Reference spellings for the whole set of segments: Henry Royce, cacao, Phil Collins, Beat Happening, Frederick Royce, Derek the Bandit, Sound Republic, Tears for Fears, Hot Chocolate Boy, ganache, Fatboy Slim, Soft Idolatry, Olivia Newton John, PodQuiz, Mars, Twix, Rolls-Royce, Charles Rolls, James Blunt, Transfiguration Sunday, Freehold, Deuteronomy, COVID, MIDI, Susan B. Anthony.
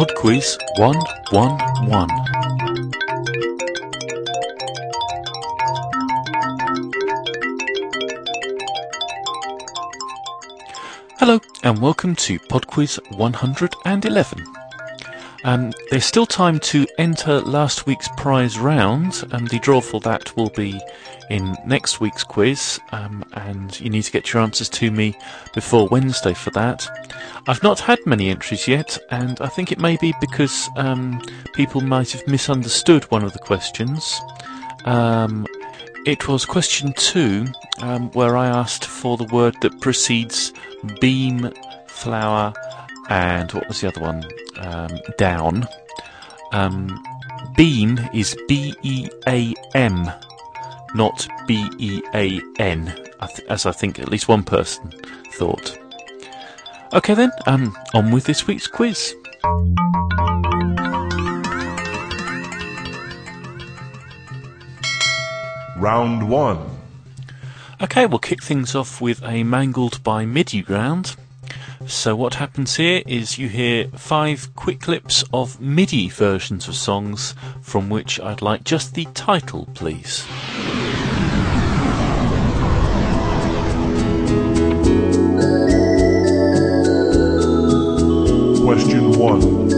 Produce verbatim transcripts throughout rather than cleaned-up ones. PodQuiz one one one. Hello and welcome to PodQuiz one hundred eleven. Um, there's still time to enter last week's prize round, and the draw for that will be in next week's quiz, um, and you need to get your answers to me before Wednesday for that. I've not had many entries yet, and I think it may be because um, people might have misunderstood one of the questions. Um, it was question two, um, where I asked for the word that precedes beam, flower, and what was the other one? Um, down. Um, beam is B E A M, not B E A N, I th- as I think at least one person thought. Okay then, um, on with this week's quiz. Round one. Okay, we'll kick things off with a Mangled by MIDI round. So what happens here is you hear five quick clips of MIDI versions of songs, from which I'd like just the title, please. Question one.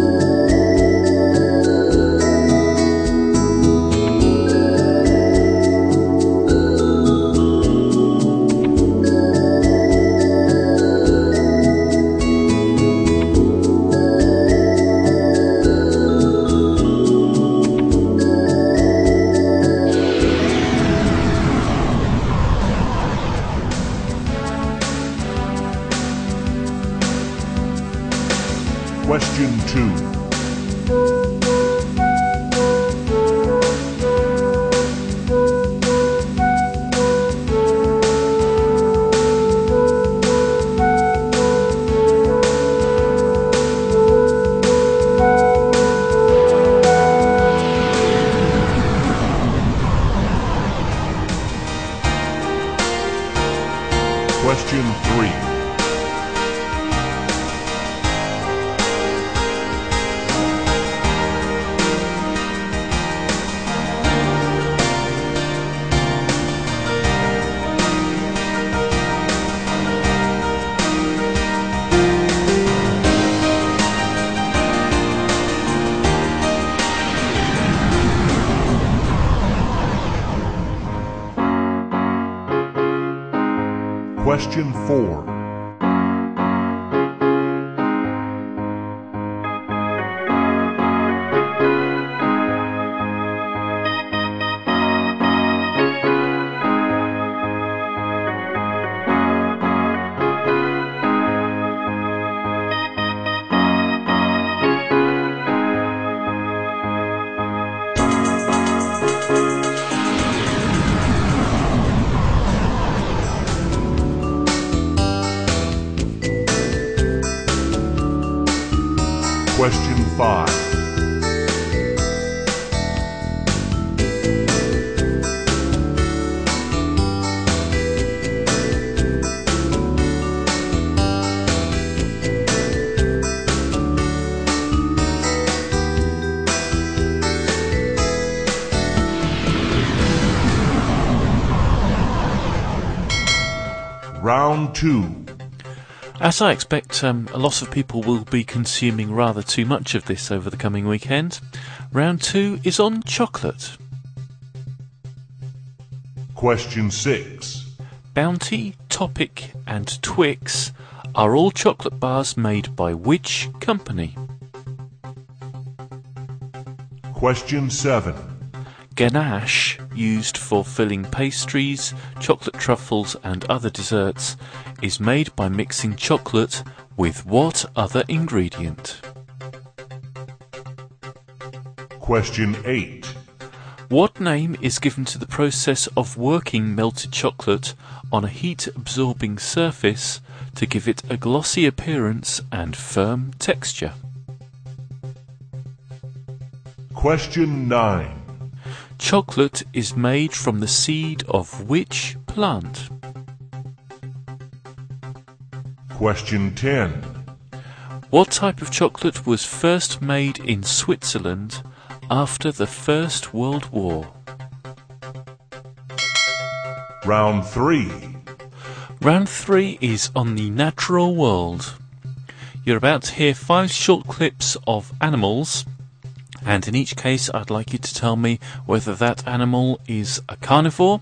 Question two. Question four. Question five. Round two. As I expect, um, a lot of people will be consuming rather too much of this over the coming weekend. Round two is on chocolate. Question six. Bounty, Topic and Twix are all chocolate bars made by which company? Question seven. Ganache, used for filling pastries, chocolate truffles and other desserts, is made by mixing chocolate with what other ingredient? Question eight. What name is given to the process of working melted chocolate on a heat-absorbing surface to give it a glossy appearance and firm texture? Question nine. Chocolate is made from the seed of which plant? Question ten. What type of chocolate was first made in Switzerland after the First World War? Round three. Round three is on the natural world. You're about to hear five short clips of animals, and in each case I'd like you to tell me whether that animal is a carnivore,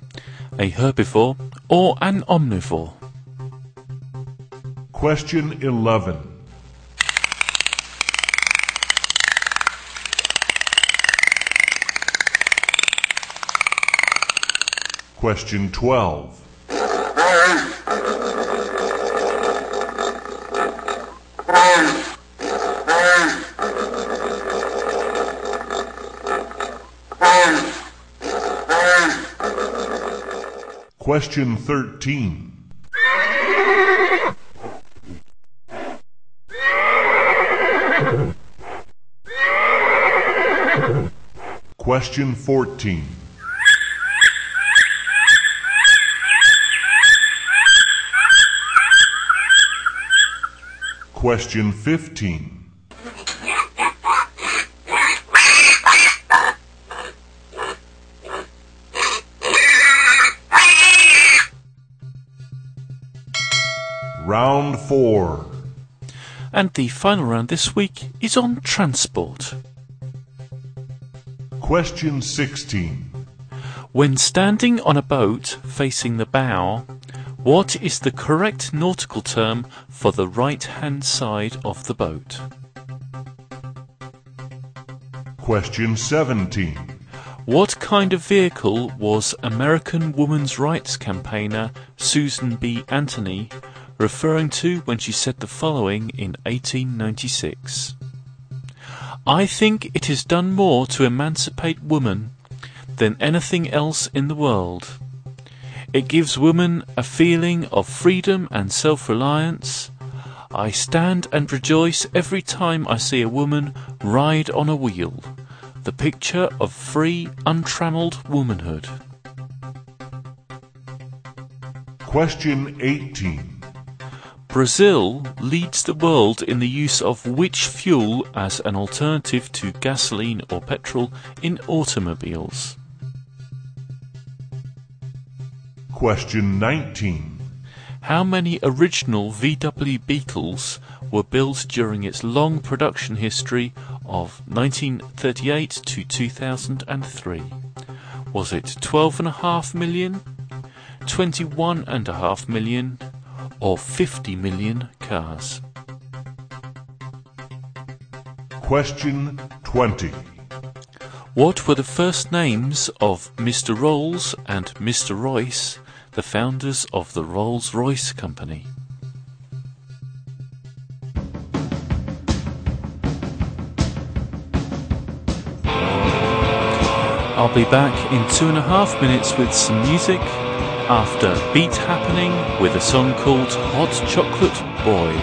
a herbivore, or an omnivore. Question eleven. Question twelve. Question thirteen. Question fourteen. Question fifteen. Round four. And the final round this week is on transport. Question sixteen. When standing on a boat facing the bow, what is the correct nautical term for the right-hand side of the boat? Question seventeen. What kind of vehicle was American women's rights campaigner Susan B. Anthony referring to when she said the following in eighteen ninety-six? I think it has done more to emancipate women than anything else in the world. It gives women a feeling of freedom and self-reliance. I stand and rejoice every time I see a woman ride on a wheel. The picture of free, untrammeled womanhood. Question eighteen. Brazil leads the world in the use of which fuel as an alternative to gasoline or petrol in automobiles? Question nineteen. How many original V W Beetles were built during its long production history of nineteen thirty-eight to two thousand three? Was it twelve point five million, twenty-one point five million, or fifty million cars? Question twenty. What were the first names of Mister Rolls and Mister Royce, the founders of the Rolls-Royce company? I'll be back in two and a half minutes with some music after Beat Happening with a song called Hot Chocolate Boy.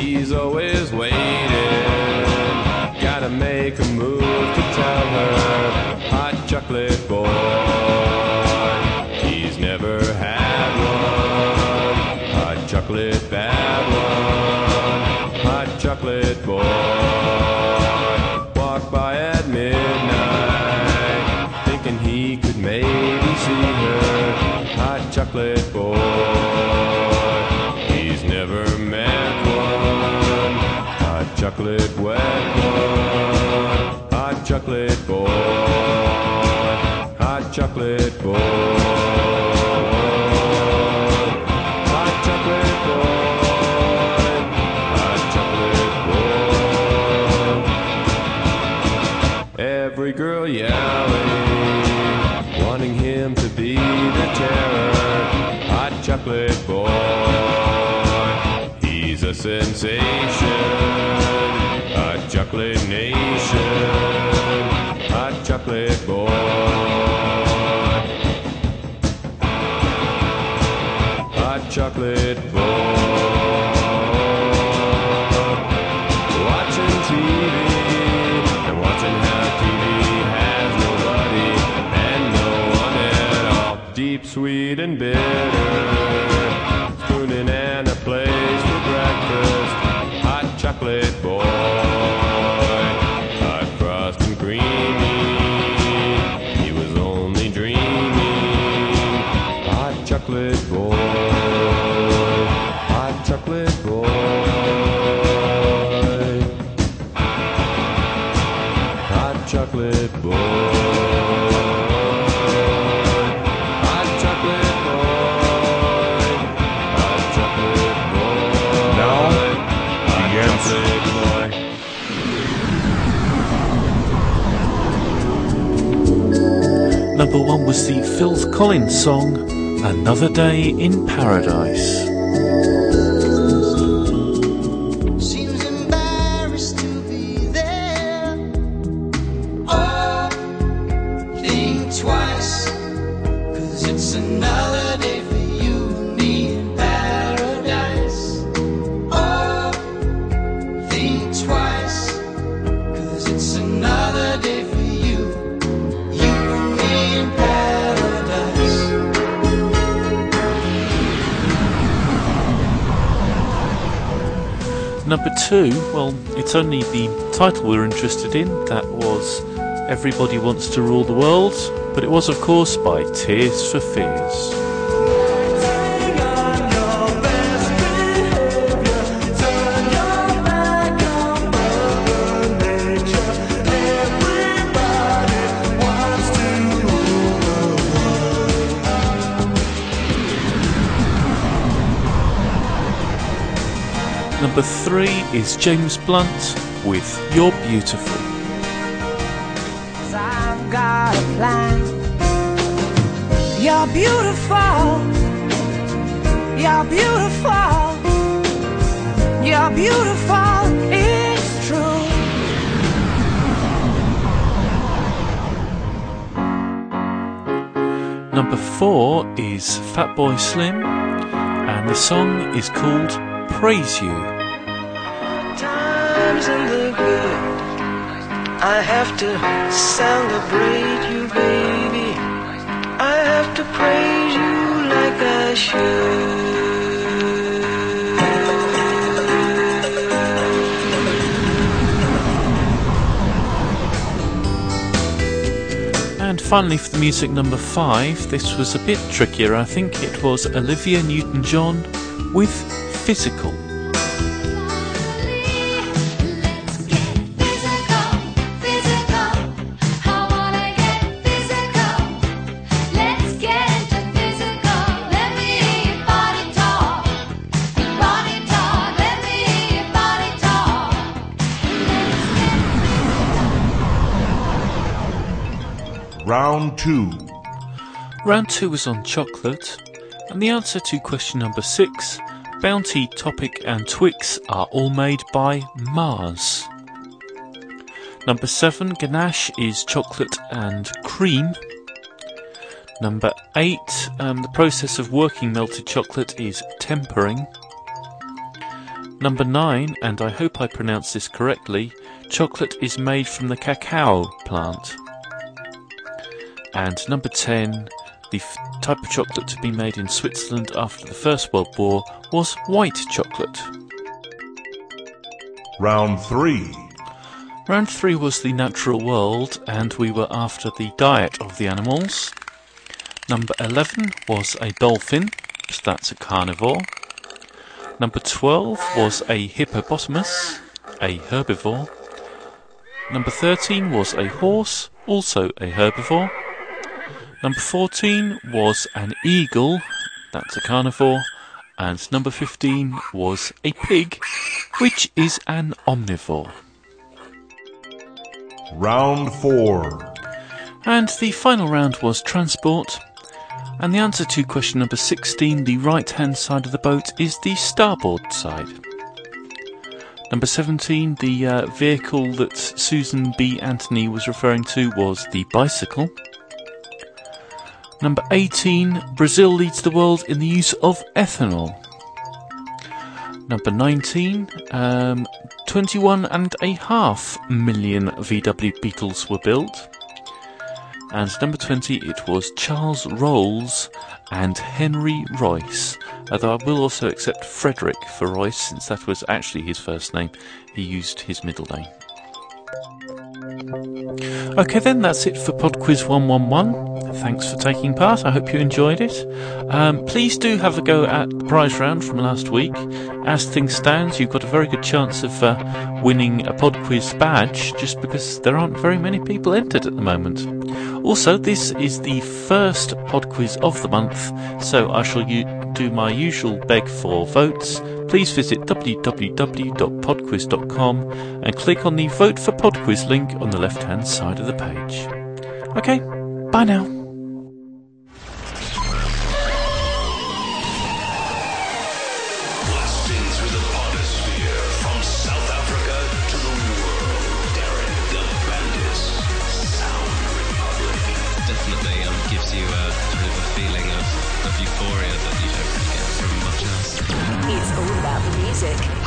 He's always waiting, gotta make a move to tell her, hot chocolate boy. Never had one, hot chocolate bad one, hot chocolate boy. Walked by at midnight, thinking he could maybe see her, hot chocolate boy. He's never met one, hot chocolate wet one, hot chocolate boy, hot chocolate boy. Yelling, wanting him to be the terror, hot chocolate boy. He's a sensation, hot chocolate nation, hot chocolate boy, hot chocolate boy. Sweet and bitter, spooning and a place for breakfast, Chocolate Boy, Hot Chocolate Boy, Hot Chocolate Boy, Hot Chocolate Boy, Hot Chocolate Boy. Now, Hot Chocolate Boy. Number one was the Phil Collins song, Another Day in Paradise. Number two, well, it's only the title we're interested in. That was Everybody Wants to Rule the World, but it was, of course, by Tears for Fears. Number three is James Blunt with You're Beautiful. 'Cause I've got a plan. You're beautiful. You're beautiful. You're beautiful. It's true. Number four is Fatboy Slim, and the song is called Praise You. Times in the good, I have to celebrate you, baby. I have to praise you like I should. And finally, for the music number five, this was a bit trickier. I think it was Olivia Newton John with Physical. Round two. Round two was on chocolate, and the answer to question number six, Bounty, Topic and Twix, are all made by Mars. Number seven, ganache is chocolate and cream. Number eight, um, the process of working melted chocolate is tempering. Number nine, and I hope I pronounce this correctly, chocolate is made from the cacao plant. And number ten, the f- type of chocolate to be made in Switzerland after the First World War was white chocolate. Round three. Round three was the natural world, and we were after the diet of the animals. Number eleven was a dolphin, so that's a carnivore. Number twelve was a hippopotamus, a herbivore. Number thirteen was a horse, also a herbivore. Number fourteen was an eagle, that's a carnivore, and number fifteen was a pig, which is an omnivore. Round four. And the final round was transport, and the answer to question number sixteen, the right-hand side of the boat, is the starboard side. Number seventeen, the uh, vehicle that Susan B. Anthony was referring to was the bicycle. Number eighteen, Brazil leads the world in the use of ethanol. Number nineteen, um, twenty-one and a half million V W Beetles were built. And number twenty, it was Charles Rolls and Henry Royce. Although I will also accept Frederick for Royce, since that was actually his first name. He used his middle name. Okay then, that's it for PodQuiz one one one. Thanks for taking part. I hope you enjoyed it. Um, please do have a go at the prize round from last week. As things stand, you've got a very good chance of uh, winning a PodQuiz badge, just because there aren't very many people entered at the moment. Also, this is the first PodQuiz of the month, so I shall u- do my usual beg for votes. Please visit w w w dot pod quiz dot com and click on the Vote for PodQuiz link on the left-hand side of the page. Okay, bye now.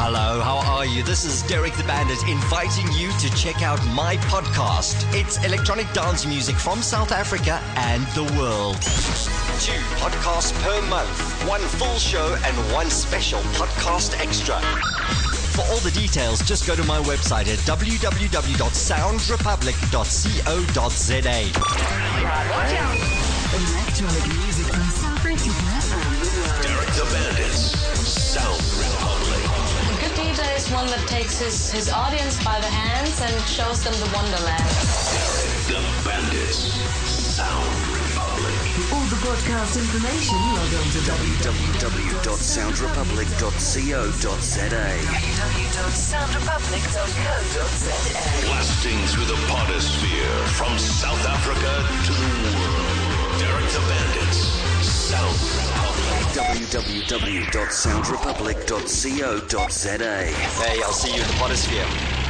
Hello, how are you? This is Derek the Bandit inviting you to check out my podcast. It's electronic dance music from South Africa and the world. Two podcasts per month, one full show and one special podcast extra. For all the details, just go to my website at w w w dot sound republic dot co dot z a. Electronic music from South Africa. Derek the Bandit's Sound Republic. D J is one that takes his, his audience by the hands and shows them the wonderland. Derek the Bandit, Sound Republic. All the podcast information, log on to w w w dot sound republic dot co dot z a. w w w dot sound republic dot co dot z a. Blasting through the podosphere from South Africa to the world. Derek the Bandit, Sound Republic. w w w dot sound republic dot co dot z a. Hey, I'll see you in the podosphere.